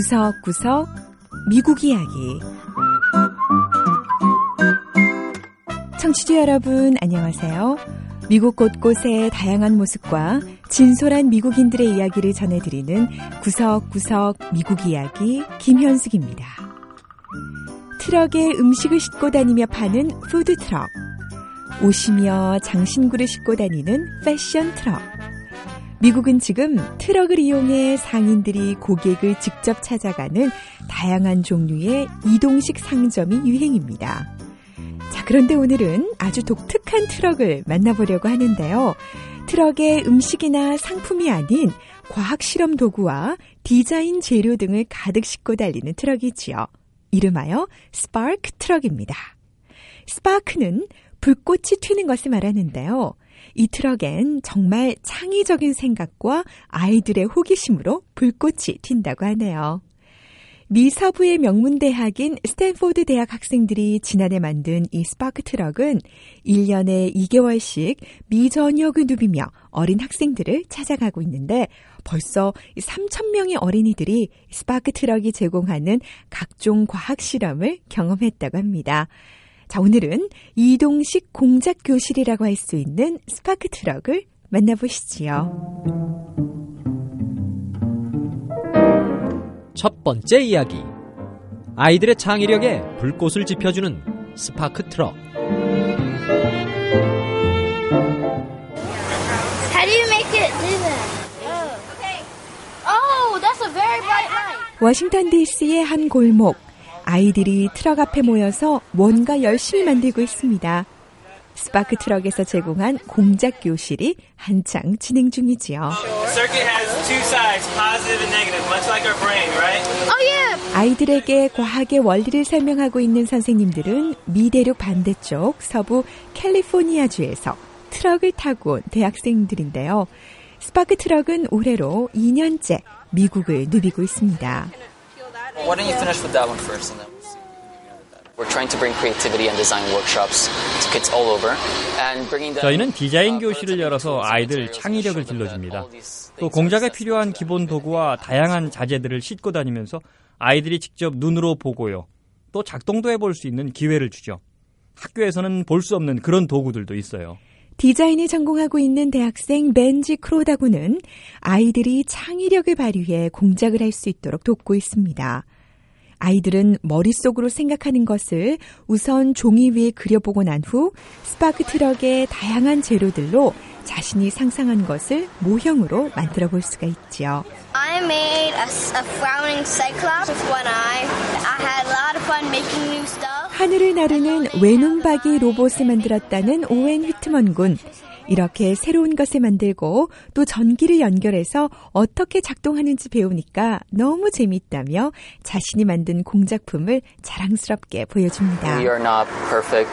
구석구석 미국 이야기. 청취자 여러분 안녕하세요. 미국 곳곳의 다양한 모습과 진솔한 미국인들의 이야기를 전해드리는 구석구석 미국 이야기 김현숙입니다. 트럭에 음식을 싣고 다니며 파는 푸드트럭, 옷이며 장신구를 싣고 다니는 패션 트럭. 미국은 지금 트럭을 이용해 상인들이 고객을 직접 찾아가는 다양한 종류의 이동식 상점이 유행입니다. 자, 그런데 오늘은 아주 독특한 트럭을 만나보려고 하는데요. 트럭에 음식이나 상품이 아닌 과학실험 도구와 디자인 재료 등을 가득 싣고 달리는 트럭이지요. 이름하여 스파크 트럭입니다. 스파크는 불꽃이 튀는 것을 말하는데요. 이 트럭엔 정말 창의적인 생각과 아이들의 호기심으로 불꽃이 튄다고 하네요. 미 서부의 명문대학인 스탠포드 대학 학생들이 지난해 만든 이 스파크 트럭은 1년에 2개월씩 미 전역을 누비며 어린 학생들을 찾아가고 있는데, 벌써 3,000명의 어린이들이 스파크 트럭이 제공하는 각종 과학 실험을 경험했다고 합니다. 자, 오늘은 이동식 공작 교실이라고 할 수 있는 스파크 트럭을 만나보시지요. 첫 번째 이야기. 아이들의 창의력에 불꽃을 지펴주는 스파크 트럭. How do you make it do that? Oh, that's a very bright light. 워싱턴 DC의 한 골목. 아이들이 트럭 앞에 모여서 뭔가 열심히 만들고 있습니다. 스파크 트럭에서 제공한 공작 교실이 한창 진행 중이지요. 아이들에게 과학의 원리를 설명하고 있는 선생님들은 미대륙 반대쪽 서부 캘리포니아주에서 트럭을 타고 온 대학생들인데요. 스파크 트럭은 올해로 2년째 미국을 누비고 있습니다. Why don't you finish with that one first, and then we'll see if you can edit that. We're trying to bring creativity and design workshops to kids all over, and bringing them. 저희는 디자인 교실을 열어서 아이들 창의력을 길러줍니다. 또 공작에 필요한 기본 도구와 다양한 자재들을 싣고 다니면서 아이들이 직접 눈으로 보고요, 또 작동도 해볼 수 있는 기회를 주죠. 학교에서는 볼 수 없는 그런 도구들도 있어요. 디자인을 전공하고 있는 대학생 벤지 크로다구는 아이들이 창의력을 발휘해 공작을 할 수 있도록 돕고 있습니다. 아이들은 머릿속으로 생각하는 것을 우선 종이 위에 그려보고 난 후 스파크 트럭의 다양한 재료들로 자신이 상상한 것을 모형으로 만들어 볼 수가 있지요. I made a frowning cyclops with one eye. I had a lot of fun making new stuff. 하늘을 나르는 외눈박이 로봇을 만들었다는 오웬 휘트먼 군. 이렇게 새로운 것을 만들고 또 전기를 연결해서 어떻게 작동하는지 배우니까 너무 재미있다며 자신이 만든 공작품을 자랑스럽게 보여줍니다. We are not perfect.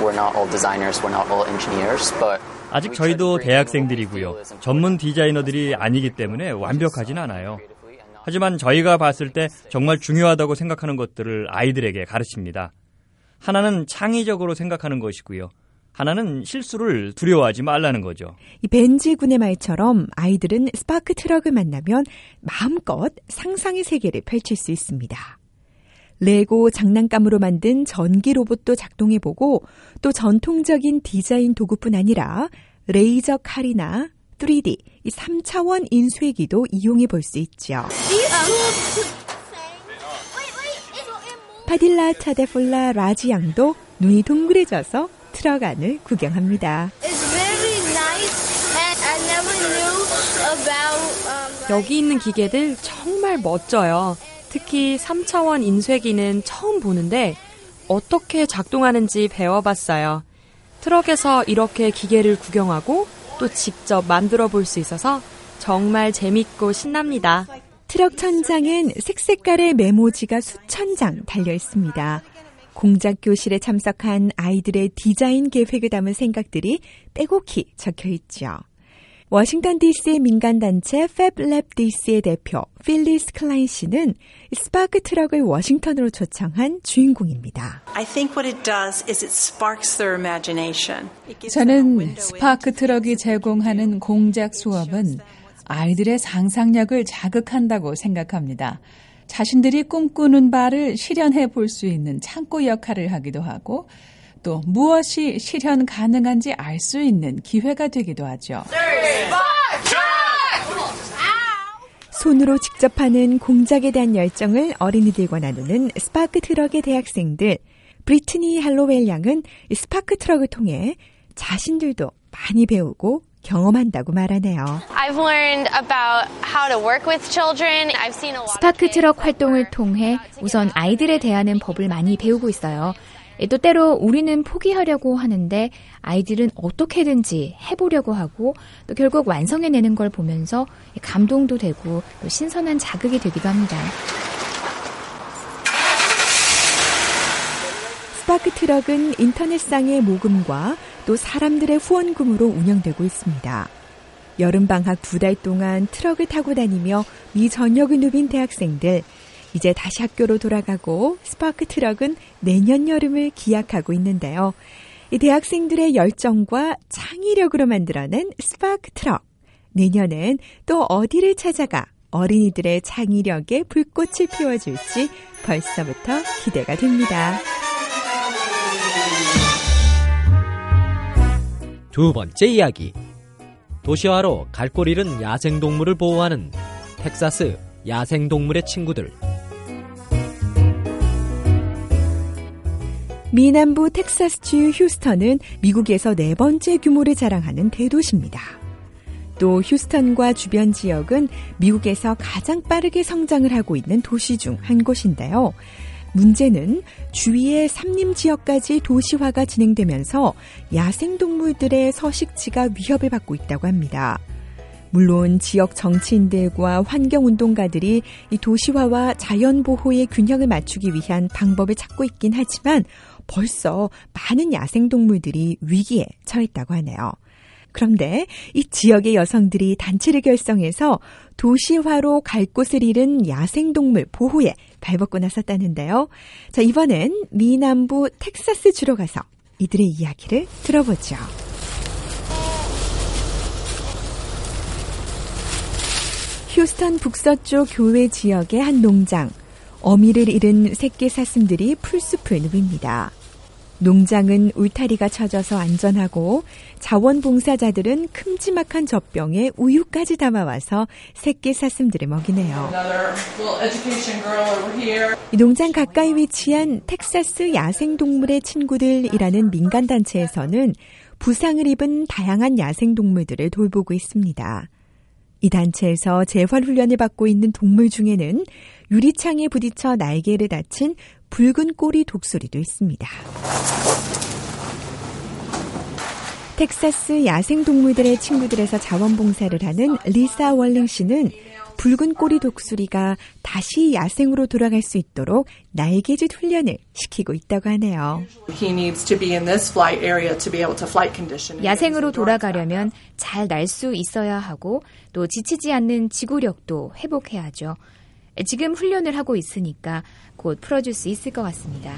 We're not all designers. We're not all engineers. But 아직 저희도 대학생들이고요. 전문 디자이너들이 아니기 때문에 완벽하진 않아요. 하지만 저희가 봤을 때 정말 중요하다고 생각하는 것들을 아이들에게 가르칩니다. 하나는 창의적으로 생각하는 것이고요. 하나는 실수를 두려워하지 말라는 거죠. 이 벤지 군의 말처럼 아이들은 스파크 트럭을 만나면 마음껏 상상의 세계를 펼칠 수 있습니다. 레고 장난감으로 만든 전기 로봇도 작동해보고, 또 전통적인 디자인 도구뿐 아니라 레이저 칼이나 3D, 3차원 인쇄기도 이용해 볼 수 있죠. 파딜라 차데폴라 라지 양도 눈이 동그래져서 트럭 안을 구경합니다. 여기 있는 기계들 정말 멋져요. 특히 3차원 인쇄기는 처음 보는데 어떻게 작동하는지 배워봤어요. 트럭에서 이렇게 기계를 구경하고 또 직접 만들어 볼 수 있어서 정말 재밌고 신납니다. 트럭 천장엔 색색깔의 메모지가 수천 장 달려 있습니다. 공작 교실에 참석한 아이들의 디자인 계획을 담은 생각들이 빼곡히 적혀 있죠. 워싱턴 DC의 민간단체 팹랩 DC의 대표 필리스 클라인 씨는 스파크 트럭을 워싱턴으로 초청한 주인공입니다. 저는 스파크 트럭이 제공하는 공작 수업은 아이들의 상상력을 자극한다고 생각합니다. 자신들이 꿈꾸는 바를 실현해 볼 수 있는 창고 역할을 하기도 하고 또 무엇이 실현 가능한지 알 수 있는 기회가 되기도 하죠. 손으로 직접 하는 공작에 대한 열정을 어린이들과 나누는 스파크 트럭의 대학생들. 브리트니 할로웰 양은 스파크 트럭을 통해 자신들도 많이 배우고 경험한다고 말하네요. 스파크 트럭 활동을 통해 우선 아이들에 대한 법을 많이 배우고 있어요. 또 때로 우리는 포기하려고 하는데 아이들은 어떻게든지 해보려고 하고 또 결국 완성해내는 걸 보면서 감동도 되고 또 신선한 자극이 되기도 합니다. 스파크 트럭은 인터넷상의 모금과 또 사람들의 후원금으로 운영되고 있습니다. 여름방학 2달 동안 트럭을 타고 다니며 미전역을 누빈 대학생들. 이제 다시 학교로 돌아가고 스파크 트럭은 내년 여름을 기약하고 있는데요. 이 대학생들의 열정과 창의력으로 만들어낸 스파크 트럭. 내년엔 또 어디를 찾아가 어린이들의 창의력에 불꽃을 피워줄지 벌써부터 기대가 됩니다. 두 번째 이야기. 도시화로 갈 길 잃은 야생동물을 보호하는 텍사스 야생동물의 친구들. 미남부 텍사스주 휴스턴은 미국에서 4번째 규모를 자랑하는 대도시입니다. 또 휴스턴과 주변 지역은 미국에서 가장 빠르게 성장을 하고 있는 도시 중 한 곳인데요. 문제는 주위의 삼림 지역까지 도시화가 진행되면서 야생동물들의 서식지가 위협을 받고 있다고 합니다. 물론 지역 정치인들과 환경운동가들이 이 도시화와 자연보호의 균형을 맞추기 위한 방법을 찾고 있긴 하지만 벌써 많은 야생동물들이 위기에 처했다고 하네요. 그런데 이 지역의 여성들이 단체를 결성해서 도시화로 갈 곳을 잃은 야생동물 보호에 발벗고 나섰다는데요. 자, 이번엔 미남부 텍사스 주로 가서 이들의 이야기를 들어보죠. 휴스턴 북서쪽 교외 지역의 한 농장. 어미를 잃은 새끼 사슴들이 풀숲을 누빕니다. 농장은 울타리가 쳐져서 안전하고 자원봉사자들은 큼지막한 젖병에 우유까지 담아와서 새끼 사슴들을 먹이네요. 농장 가까이 위치한 텍사스 야생동물의 친구들이라는 민간단체에서는 부상을 입은 다양한 야생동물들을 돌보고 있습니다. 이 단체에서 재활훈련을 받고 있는 동물 중에는 유리창에 부딪혀 날개를 다친 붉은 꼬리 독수리도 있습니다. 텍사스 야생동물들의 친구들에서 자원봉사를 하는 리사 월링 씨는 붉은 꼬리 독수리가 다시 야생으로 돌아갈 수 있도록 날개짓 훈련을 시키고 있다고 하네요. 야생으로 돌아가려면 잘 날 수 있어야 하고 또 지치지 않는 지구력도 회복해야 하죠. 지금 훈련을 하고 있으니까 곧 풀어줄 수 있을 것 같습니다.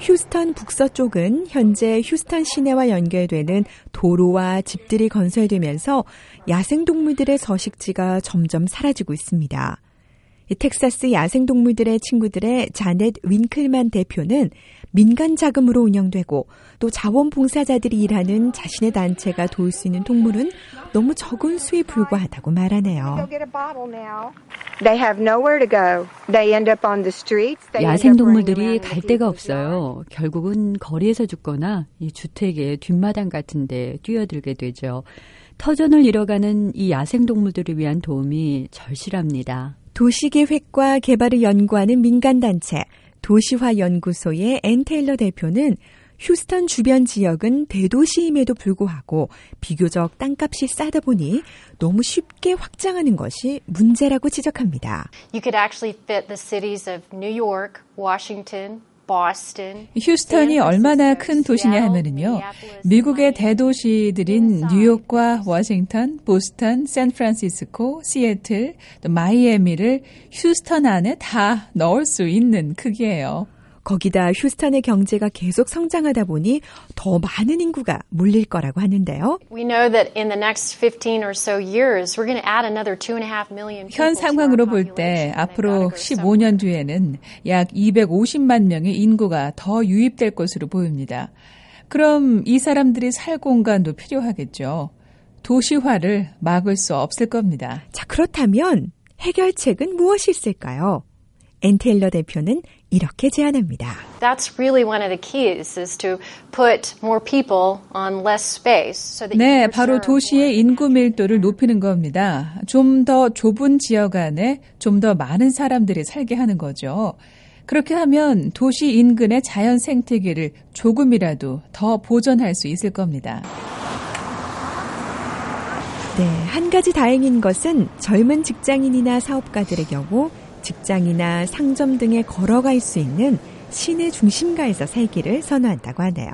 휴스턴 북서쪽은 현재 휴스턴 시내와 연결되는 도로와 집들이 건설되면서 야생동물들의 서식지가 점점 사라지고 있습니다. 텍사스 야생동물들의 친구들의 자넷 윈클만 대표는 민간 자금으로 운영되고 또 자원봉사자들이 일하는 자신의 단체가 도울 수 있는 동물은 너무 적은 수에 불과하다고 말하네요. 야생동물들이 갈 데가 없어요. 결국은 거리에서 죽거나 이 주택의 뒷마당 같은 데 뛰어들게 되죠. 터전을 잃어가는 이 야생동물들을 위한 도움이 절실합니다. 도시계획과 개발을 연구하는 민간단체 도시화연구소의 앤 테일러 대표는 휴스턴 주변 지역은 대도시임에도 불구하고 비교적 땅값이 싸다 보니 너무 쉽게 확장하는 것이 문제라고 지적합니다. 휴스턴이 얼마나 큰 도시냐 하면은요. 미국의 대도시들인 뉴욕과 워싱턴, 보스턴, 샌프란시스코, 시애틀, 또 마이애미를 휴스턴 안에 다 넣을 수 있는 크기예요. 거기다 휴스턴의 경제가 계속 성장하다 보니 더 많은 인구가 몰릴 거라고 하는데요. 현 상황으로 볼 때 앞으로 15년 뒤에는 약 250만 명의 인구가 더 유입될 것으로 보입니다. 그럼 이 사람들이 살 공간도 필요하겠죠. 도시화를 막을 수 없을 겁니다. 자, 그렇다면 해결책은 무엇이 있을까요? 앤 테일러 대표는 이렇게 제안합니다. 네, 바로 도시의 인구 밀도를 높이는 겁니다. 좀 더 좁은 지역 안에 좀 더 많은 사람들이 살게 하는 거죠. 그렇게 하면 도시 인근의 자연 생태계를 조금이라도 더 보존할 수 있을 겁니다. 네, 한 가지 다행인 것은 젊은 직장인이나 사업가들의 경우 직장이나 상점 등에 걸어갈 수 있는 시내 중심가에서 살기를 선호한다고 하네요.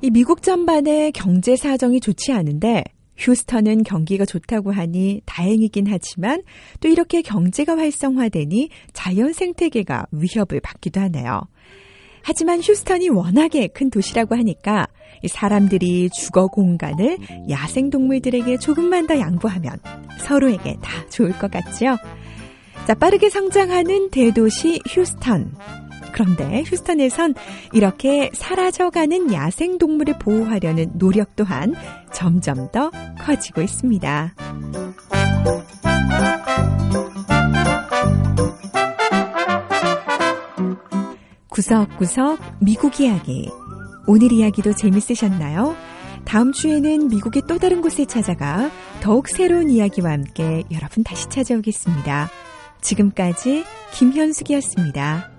이 미국 전반의 경제 사정이 좋지 않은데 휴스턴은 경기가 좋다고 하니 다행이긴 하지만 또 이렇게 경제가 활성화되니 자연 생태계가 위협을 받기도 하네요. 하지만 휴스턴이 워낙에 큰 도시라고 하니까 사람들이 주거 공간을 야생동물들에게 조금만 더 양보하면 서로에게 다 좋을 것 같지요? 자, 빠르게 성장하는 대도시 휴스턴. 그런데 휴스턴에선 이렇게 사라져가는 야생동물을 보호하려는 노력 또한 점점 더 커지고 있습니다. 구석구석 미국 이야기. 오늘 이야기도 재밌으셨나요? 다음 주에는 미국의 또 다른 곳에 찾아가 더욱 새로운 이야기와 함께 여러분 다시 찾아오겠습니다. 지금까지 김현숙이었습니다.